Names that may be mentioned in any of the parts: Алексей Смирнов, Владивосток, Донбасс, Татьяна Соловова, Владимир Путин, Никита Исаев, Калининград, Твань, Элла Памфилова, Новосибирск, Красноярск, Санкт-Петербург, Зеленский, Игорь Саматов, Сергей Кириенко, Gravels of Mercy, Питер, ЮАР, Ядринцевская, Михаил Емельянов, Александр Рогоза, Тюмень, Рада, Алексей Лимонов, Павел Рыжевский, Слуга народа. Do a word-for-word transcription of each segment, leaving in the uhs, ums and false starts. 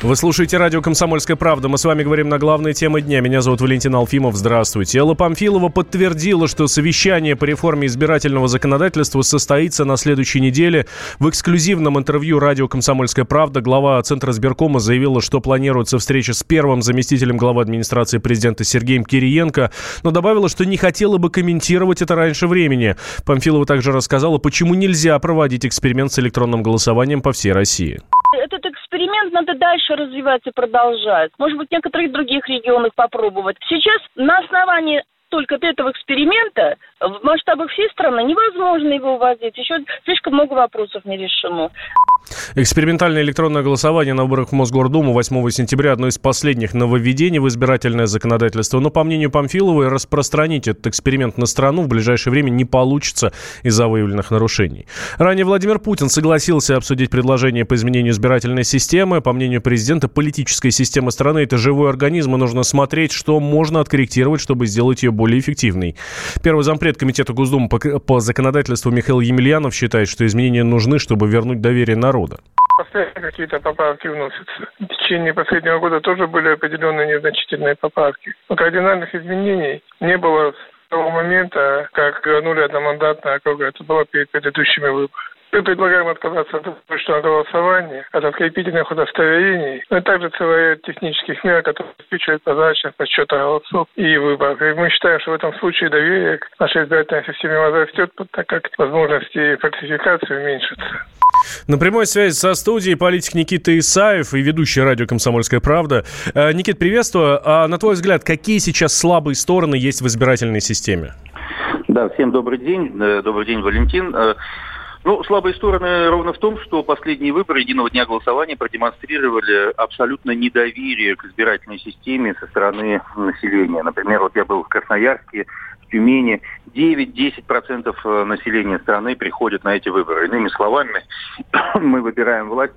Вы слушаете радио «Комсомольская правда». Мы с вами говорим на главные темы дня. Меня зовут Валентин Алфимов. Здравствуйте. Элла Памфилова подтвердила, что совещание по реформе избирательного законодательства состоится на следующей неделе. В эксклюзивном интервью радио «Комсомольская правда» глава Центризбиркома заявила, что планируется встреча с первым заместителем главы администрации президента Сергеем Кириенко, но добавила, что не хотела бы комментировать это раньше времени. Памфилова также рассказала, почему нельзя проводить эксперимент с электронным голосованием по всей России. Этот эксперимент надо дальше развивать и продолжать. Может быть, в некоторых других регионах попробовать. Сейчас на основании только этого эксперимента в масштабах всей страны невозможно его вводить. Еще слишком много вопросов нерешимо. Экспериментальное электронное голосование на выборах в Мосгордуму восьмого сентября – одно из последних нововведений в избирательное законодательство. Но, по мнению Памфиловой, распространить этот эксперимент на страну в ближайшее время не получится из-за выявленных нарушений. Ранее Владимир Путин согласился обсудить предложение по изменению избирательной системы. По мнению президента, политическая система страны – это живой организм, и нужно смотреть, что можно откорректировать, чтобы сделать ее более эффективной. Первый зампред Комитета Госдумы по законодательству Михаил Емельянов считает, что изменения нужны, чтобы вернуть доверие народу. Последние какие-то поправки вносятся. В течение последнего года тоже были определенные незначительные поправки. Но кардинальных изменений не было с того момента, как вернули одномандатные округа. Это было перед предыдущими выборами. Мы предлагаем отказаться от точного голосования, от открепительных удостоверений, но также целый ряд технических мер, которые обеспечивают прозрачность подсчета голосов и выборов. И мы считаем, что в этом случае доверие к нашей избирательной системе возрастет, так как возможности фальсификации уменьшатся. На прямой связи со студией политик Никита Исаев и ведущий радио «Комсомольская правда». Никит, приветствую. А на твой взгляд, какие сейчас слабые стороны есть в избирательной системе? Да, всем добрый день. Добрый день, Валентин. Ну, слабые стороны ровно в том, что последние выборы единого дня голосования продемонстрировали абсолютно недоверие к избирательной системе со стороны населения. Например, вот я был в Красноярске, в Тюмени. девять-десять процентов населения страны приходят на эти выборы. Иными словами, мы выбираем власть,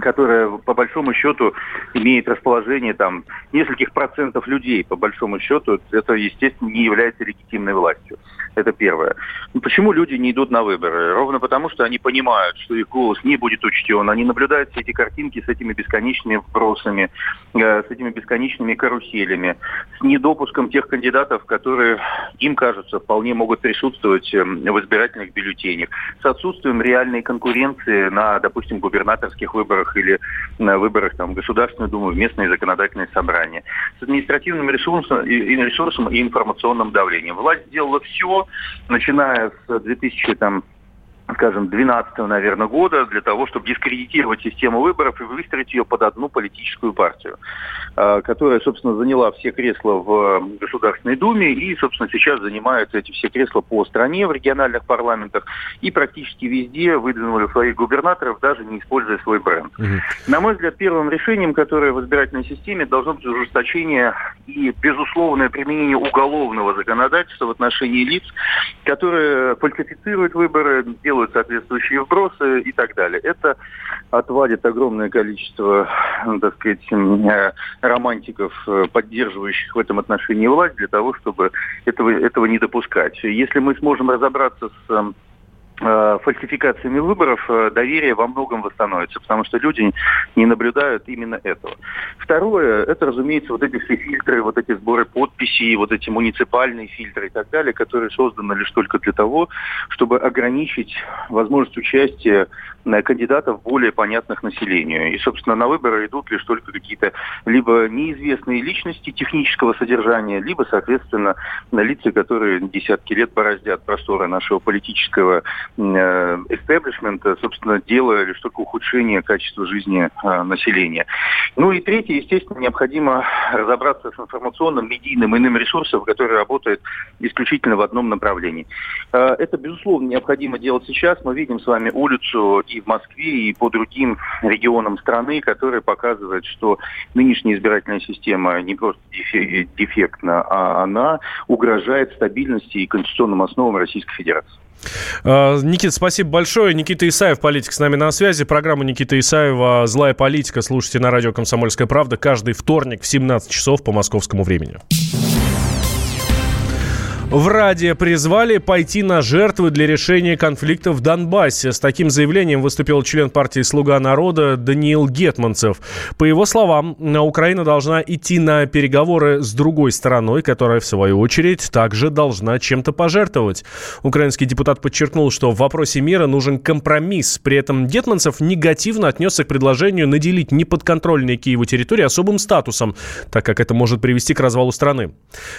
которая, по большому счету, имеет расположение там нескольких процентов людей, по большому счету, это, естественно, не является легитимной властью. Это первое. Но почему люди не идут на выборы? Ровно потому, что они понимают, что их голос не будет учтен. Они наблюдают все эти картинки с этими бесконечными вбросами, э, с этими бесконечными каруселями, с недопуском тех кандидатов, которые, им кажется, вполне могут присутствовать э, в избирательных бюллетенях, с отсутствием реальной конкуренции на, допустим, губернаторских выборах или на выборах там, в Государственную Думу, в местные законодательные собрания. С административным ресурсом и, ресурсом и информационным давлением. Власть сделала все, начиная с двухтысячного там, скажем, двенадцатого, наверное, года для того, чтобы дискредитировать систему выборов и выстроить ее под одну политическую партию, которая, собственно, заняла все кресла в Государственной Думе и, собственно, сейчас занимает эти все кресла по стране в региональных парламентах и практически везде выдвинули своих губернаторов, даже не используя свой бренд. Mm-hmm. На мой взгляд, первым решением, которое в избирательной системе, должно быть ужесточение и безусловное применение уголовного законодательства в отношении лиц, которые фальсифицируют выборы, делают соответствующие вбросы и так далее. Это отвадит огромное количество, так сказать, романтиков, поддерживающих в этом отношении власть, для того, чтобы этого, этого не допускать. Если мы сможем разобраться с фальсификациями выборов, доверие во многом восстановится, потому что люди не наблюдают именно этого. Второе, это, разумеется, вот эти все фильтры, вот эти сборы подписей, вот эти муниципальные фильтры и так далее, которые созданы лишь только для того, чтобы ограничить возможность участия кандидатов более понятных населению. И, собственно, на выборы идут лишь только какие-то либо неизвестные личности технического содержания, либо, соответственно, лица, которые десятки лет бороздят просторы нашего политического эстеблишмента, собственно, делая лишь только ухудшение качества жизни э, населения. Ну и третье, естественно, необходимо разобраться с информационным, медийным и иным ресурсом, который работает исключительно в одном направлении. Э, это, безусловно, необходимо делать сейчас. Мы видим с вами улицу и в Москве, и по другим регионам страны, которые показывают, что нынешняя избирательная система не просто дефектна, а она угрожает стабильности и конституционным основам Российской Федерации. Никита, спасибо большое. Никита Исаев, политик, с нами на связи. Программу Никиты Исаева «Злая политика» слушайте на радио «Комсомольская правда» каждый вторник в семнадцать часов по московскому времени. В Раде призвали пойти на жертвы для решения конфликта в Донбассе. С таким заявлением выступил член партии «Слуга народа» Даниил Гетманцев. По его словам, Украина должна идти на переговоры с другой стороной, которая, в свою очередь, также должна чем-то пожертвовать. Украинский депутат подчеркнул, что в вопросе мира нужен компромисс. При этом Гетманцев негативно отнесся к предложению наделить неподконтрольные Киеву территории особым статусом, так как это может привести к развалу страны.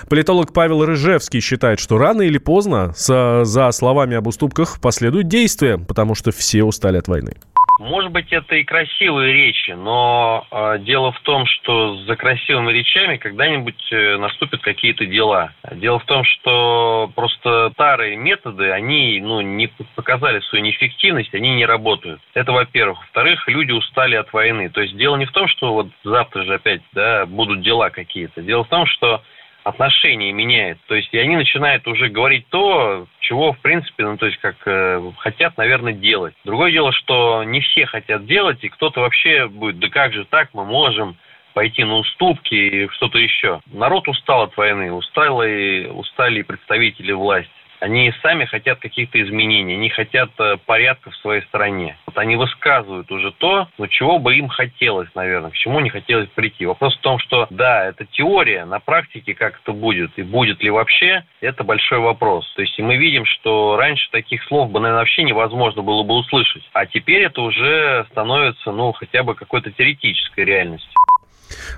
Политолог Павел Рыжевский считает, что рано или поздно со, за словами об уступках последуют действия, потому что все устали от войны. Может быть, это и красивые речи, но э, дело в том, что за красивыми речами когда-нибудь э, наступят какие-то дела. Дело в том, что просто старые методы, они ну, не показали свою неэффективность, они не работают. Это, во-первых. Во-вторых, люди устали от войны. То есть дело не в том, что вот завтра же опять да, будут дела какие-то. Дело в том, что отношения меняет. То есть и они начинают уже говорить то, чего, в принципе, ну, то есть как э, хотят, наверное, делать. Другое дело, что не все хотят делать, и кто-то вообще будет, да как же так, мы можем пойти на уступки и что-то еще. Народ устал от войны, устали, устали и представители власти. Они сами хотят каких-то изменений, они хотят порядка в своей стране. Вот они высказывают уже то, ну, чего бы им хотелось, наверное, к чему не хотелось прийти. Вопрос в том, что да, это теория, на практике как это будет и будет ли вообще, это большой вопрос. То есть и мы видим, что раньше таких слов бы, наверное, вообще невозможно было бы услышать. А теперь это уже становится, ну, хотя бы какой-то теоретической реальностью.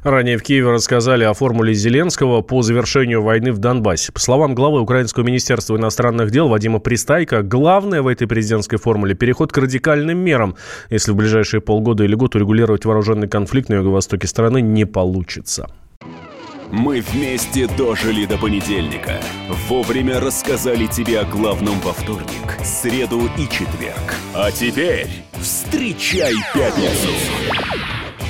Ранее в Киеве рассказали о формуле Зеленского по завершению войны в Донбассе. По словам главы Украинского министерства иностранных дел Вадима Пристайка, главное в этой президентской формуле – переход к радикальным мерам, если в ближайшие полгода или год урегулировать вооруженный конфликт на юго-востоке страны не получится. Мы вместе дожили до понедельника. Вовремя рассказали тебе о главном во вторник, среду и четверг. А теперь встречай пятницу.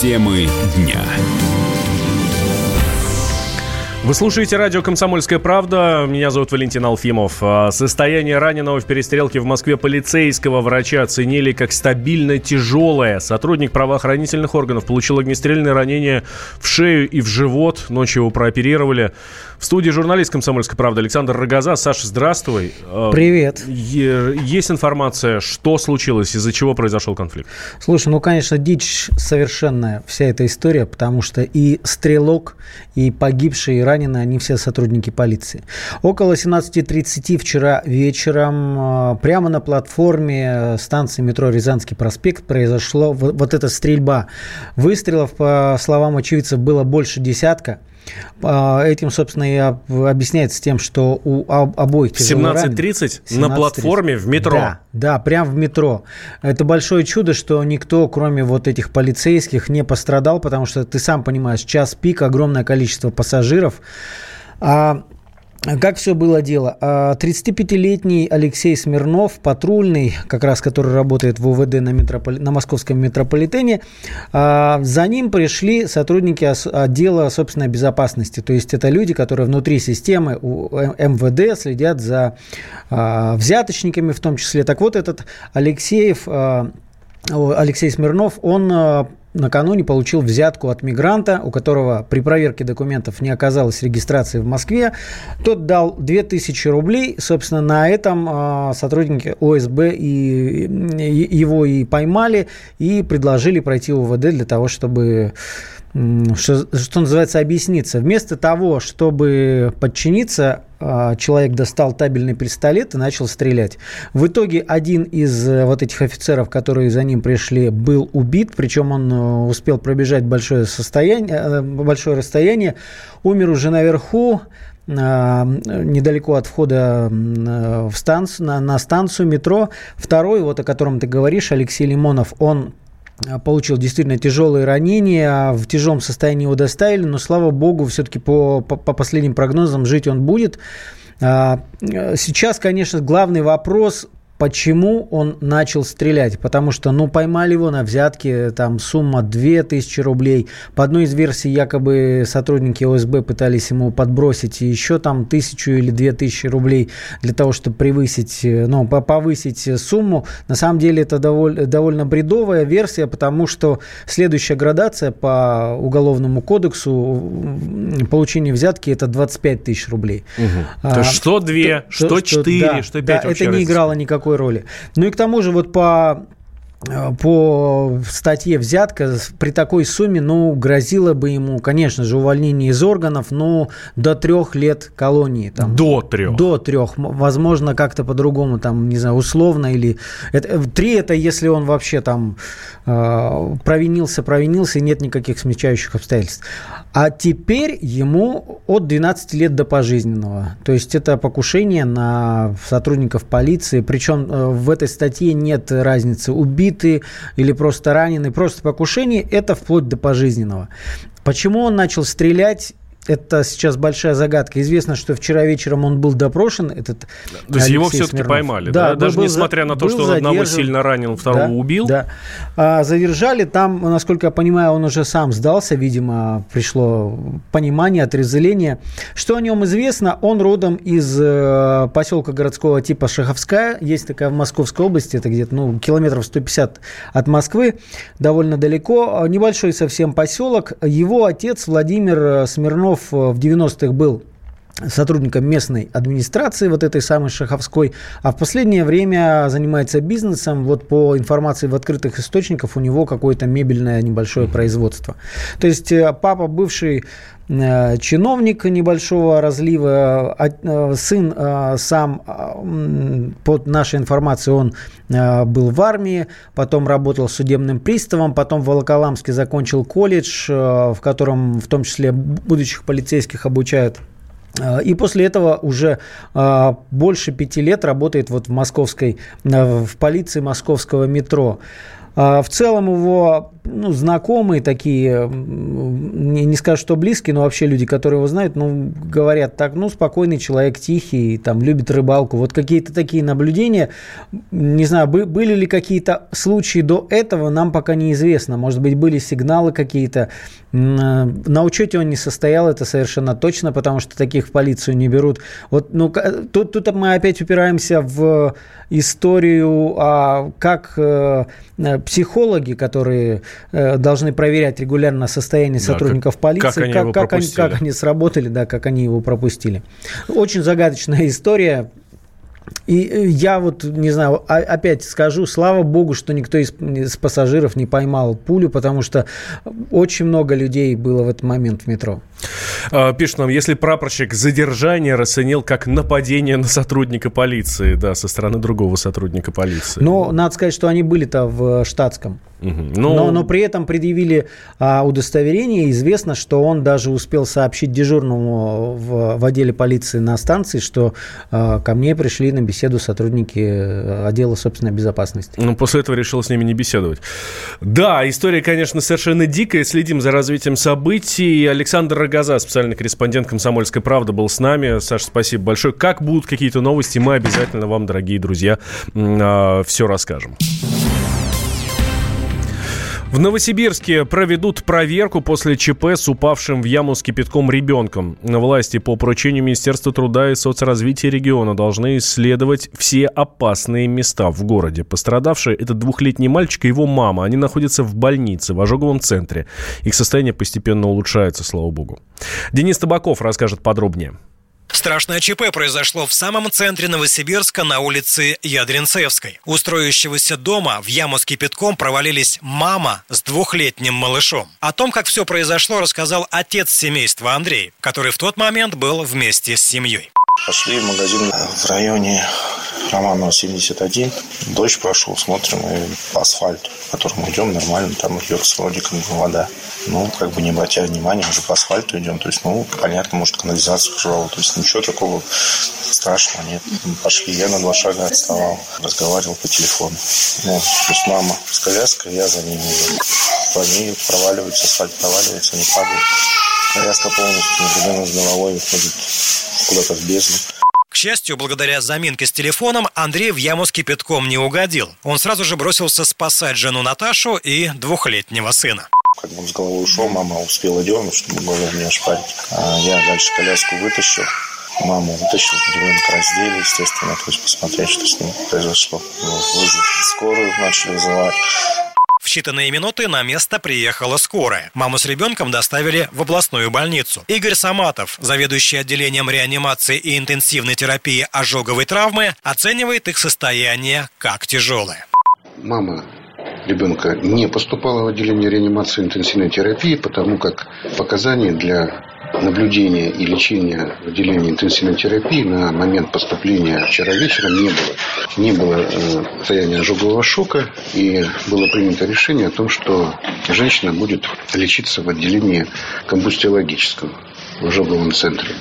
Темы дня. Вы слушаете радио «Комсомольская правда». Меня зовут Валентин Алфимов. Состояние раненого в перестрелке в Москве полицейского врача оценили как стабильно тяжелое. Сотрудник правоохранительных органов получил огнестрельное ранение в шею и в живот. Ночью его прооперировали. В студии журналист «Комсомольской правды» Александр Рогоза. Саша, здравствуй. Привет. Есть информация, что случилось, из-за чего произошел конфликт? Слушай, ну, конечно, дичь совершенная вся эта история, потому что и стрелок, и погибший, ранены, они все сотрудники полиции. Около семнадцати тридцати вчера вечером прямо на платформе станции метро Рязанский проспект произошла вот эта стрельба. Выстрелов, по словам очевидцев, было больше десятка. Этим, собственно, и объясняется тем, что у обоих тяжело раненых. семнадцать тридцать на платформе в метро? Да, да, прямо в метро. Это большое чудо, что никто, кроме вот этих полицейских, не пострадал, потому что, ты сам понимаешь, час пик, огромное количество пассажиров. А как все было дело? тридцатипятилетний Алексей Смирнов, патрульный, как раз который работает в УВД на, метрополи... на московском метрополитене, за ним пришли сотрудники отдела собственной безопасности. То есть это люди, которые внутри системы МВД следят за взяточниками в том числе. Так вот, этот Алексеев, Алексей Смирнов, он накануне получил взятку от мигранта, у которого при проверке документов не оказалось регистрации в Москве. Тот дал две тысячи рублей. Собственно, на этом сотрудники ОСБ и его и поймали, и предложили пройти УВД для того, чтобы, что, что называется, объясниться. Вместо того, чтобы подчиниться, человек достал табельный пистолет и начал стрелять. В итоге один из вот этих офицеров, которые за ним пришли, был убит, причем он успел пробежать большое, состояние, большое расстояние, умер уже наверху, недалеко от входа в станцию, на, на станцию метро. Второй, вот о котором ты говоришь, Алексей Лимонов, он получил действительно тяжелые ранения, в тяжелом состоянии его доставили, но, слава богу, все-таки по, по, по последним прогнозам жить он будет. Сейчас, конечно, главный вопрос, почему он начал стрелять, потому что, ну, поймали его на взятке, там сумма две тысячи рублей. По одной из версий, якобы сотрудники ОСБ пытались ему подбросить еще там тысячу или две тысячи рублей для того, чтобы превысить, ну, повысить сумму. На самом деле это довольно, довольно бредовая версия, потому что следующая градация по Уголовному кодексу получения взятки — это двадцать пять тысяч рублей. Угу. А, то что две, что, что четыре, да, что пять, да, вообще это не раз. Играло никакой роли. Ну и к тому же вот по, по статье «Взятка» при такой сумме, ну, грозило бы ему, конечно же, увольнение из органов, но до трех лет колонии. Там, до трех? До трех. Возможно, как-то по-другому, там, не знаю, условно или... Это, три – это если он вообще там провинился, провинился, и нет никаких смягчающих обстоятельств. А теперь ему от двенадцати лет до пожизненного. То есть это покушение на сотрудников полиции. Причем в этой статье нет разницы, убиты или просто ранены. Просто покушение – это вплоть до пожизненного. Почему он начал стрелять? Это сейчас большая загадка. Известно, что вчера вечером он был допрошен, этот Алексей Смирнов. То есть его все-таки поймали, да? Даже несмотря на то, что он одного сильно ранил, второго убил? Да. А, задержали. Там, насколько я понимаю, он уже сам сдался. Видимо, пришло понимание, отрезвление. Что о нем известно? Он родом из поселка городского типа Шаховская. Есть такая в Московской области. Это где-то, ну, километров сто пятьдесят от Москвы. Довольно далеко. Небольшой совсем поселок. Его отец Владимир Смирнов в девяностых был сотрудником местной администрации, вот этой самой Шаховской, а в последнее время занимается бизнесом. Вот по информации в открытых источниках у него какое-то мебельное небольшое производство. То есть папа бывший чиновник небольшого разлива, сын сам, по нашей информации, он был в армии, потом работал судебным приставом, потом в Волоколамске закончил колледж, в котором в том числе будущих полицейских обучают. И после этого уже э, больше пяти лет работает вот в московской, э, в полиции московского метро. Э, в целом его, ну, знакомые такие, не, не скажу, что близкие, но вообще люди, которые его знают, ну, говорят так, ну, спокойный человек, тихий, там, любит рыбалку. Вот какие-то такие наблюдения. Не знаю, были ли какие-то случаи до этого, нам пока неизвестно. Может быть, были сигналы какие-то. На учете он не состоял, это совершенно точно, потому что таких в полицию не берут. Вот, ну, тут, тут мы опять упираемся в историю, а, как э, психологи, которые должны проверять регулярно состояние, да, сотрудников как, полиции, как они, как, как, они, как они сработали, да, как они его пропустили. Очень загадочная история. И я вот, не знаю, опять скажу, слава богу, что никто из, из пассажиров не поймал пулю, потому что очень много людей было в этот момент в метро. Пишет нам, если прапорщик задержание расценил как нападение на сотрудника полиции, да, со стороны другого сотрудника полиции. Но надо сказать, что они были-то в штатском. Угу. Но... Но, но при этом предъявили а, удостоверение. Известно, что он даже успел сообщить дежурному в, в отделе полиции на станции, что а, ко мне пришли на беседу сотрудники отдела собственной безопасности. Ну, после этого решил с ними не беседовать. Да, история, конечно, совершенно дикая. Следим за развитием событий. Александр Рогоза, специальный корреспондент «Комсомольской правды», был с нами. Саша, спасибо большое. Как будут какие-то новости, мы обязательно вам, дорогие друзья, все расскажем. В Новосибирске проведут проверку после ЧП с упавшим в яму с кипятком ребенком. Власти по поручению Министерства труда и соцразвития региона должны исследовать все опасные места в городе. Пострадавшие – это двухлетний мальчик и его мама. Они находятся в больнице, в ожоговом центре. Их состояние постепенно улучшается, слава богу. Денис Табаков расскажет подробнее. Страшное ЧП произошло в самом центре Новосибирска на улице Ядринцевской. У строящегося дома в яму с кипятком провалились мама с двухлетним малышом. О том, как все произошло, рассказал отец семейства Андрей, который в тот момент был вместе с семьей. Пошли в магазин в районе Романова семьдесят один. Дождь прошел, смотрим, и асфальт, по которому идем, нормально, там идет с водиком вода. Ну, как бы не обратя внимания, уже по асфальту идем. То есть, ну, понятно, может, канализацию прорвало. То есть, ничего такого страшного нет. Пошли, я на два шага отставал. Разговаривал по телефону. Ну, то есть, мама с коляской, я за ними иду. Они проваливаются, асфальт проваливается, они падают. Коляска полностью нагружена с головой, выходит куда-то в бездну. К счастью, благодаря заминке с телефоном Андрей в яму с кипятком не угодил. Он сразу же бросился спасать жену Наташу и двухлетнего сына. Как бы он с головой ушел, мама успела дернуть, чтобы голову не ошпарить. А я дальше коляску вытащил, маму вытащил, ребенка раздели, естественно, то есть посмотреть, что с ним произошло. Вызвали скорую, начали вызывать. В считанные минуты на место приехала скорая. Маму с ребенком доставили в областную больницу. Игорь Саматов, заведующий отделением реанимации и интенсивной терапии ожоговой травмы, оценивает их состояние как тяжелое. Мама ребенка не поступала в отделение реанимации и интенсивной терапии, потому как показания для наблюдения и лечения в отделении интенсивной терапии на момент поступления вчера вечером не было. Не было состояния ожогового шока, и было принято решение о том, что женщина будет лечиться в отделении комбустиологическом в ожоговом центре.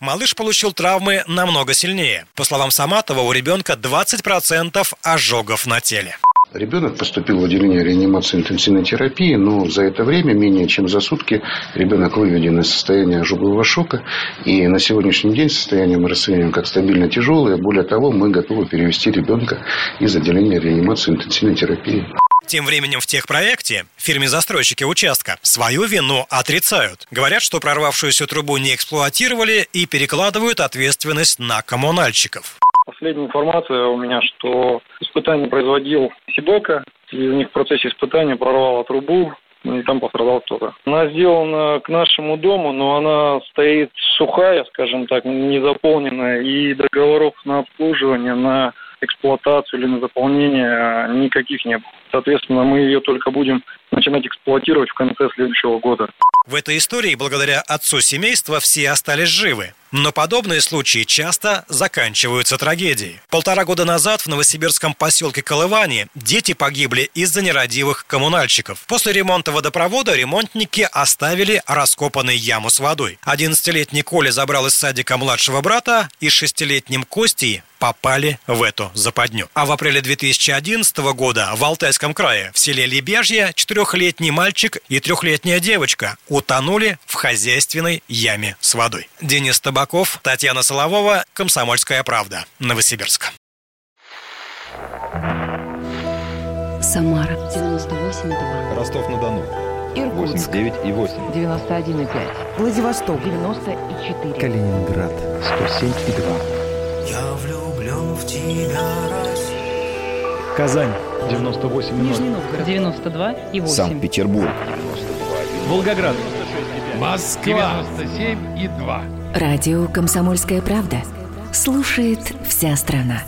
Малыш получил травмы намного сильнее. По словам Саматова, у ребенка двадцать процентов ожогов на теле. Ребенок поступил в отделение реанимации и интенсивной терапии, но за это время, менее чем за сутки, ребенок выведен из состояния ожогового шока. И на сегодняшний день состояние мы расцениваем как стабильно тяжелое. Более того, мы готовы перевести ребенка из отделения реанимации и интенсивной терапии. Тем временем в техпроекте, фирме-застройщике участка, свою вину отрицают. Говорят, что прорвавшуюся трубу не эксплуатировали и перекладывают ответственность на коммунальщиков. Последняя информация у меня, что испытание производил Сидока, и у них в процессе испытания прорвало трубу, и там пострадал кто-то. Она сделана к нашему дому, но она стоит сухая, скажем так, незаполненная, и договоров на обслуживание, на эксплуатацию или на заполнение никаких не было. Соответственно, мы ее только будем начинать эксплуатировать в конце следующего года. В этой истории благодаря отцу семейства все остались живы. Но подобные случаи часто заканчиваются трагедией. Полтора года назад в новосибирском поселке Колывани дети погибли из-за нерадивых коммунальщиков. После ремонта водопровода ремонтники оставили раскопанную яму с водой. одиннадцатилетний Коля забрал из садика младшего брата, и с шестилетним Костей попали в эту западню. А в апреле две тысячи одиннадцатого года в Алтайском крае в селе Лебяжье четырехлетний мальчик и трехлетняя девочка утонули в хозяйственной яме с водой. Денис Табаков, Татьяна Соловова, «Комсомольская правда», Новосибирск. Самара девяносто восемь и два. Ростов-на-Дону Иркутск восемьдесят девять и восемь. девяносто один и пять. Владивосток девяносто и четыре. Калининград сто семь и два. Я влюблен в тебя, Россия. Казань девяносто восемь и ноль. Нижний Новгород девяносто два и восемь. Санкт-Петербург девяносто два и восемь. Волгоград Москва девяносто семь и два. Радио «Комсомольская правда». Слушает вся страна.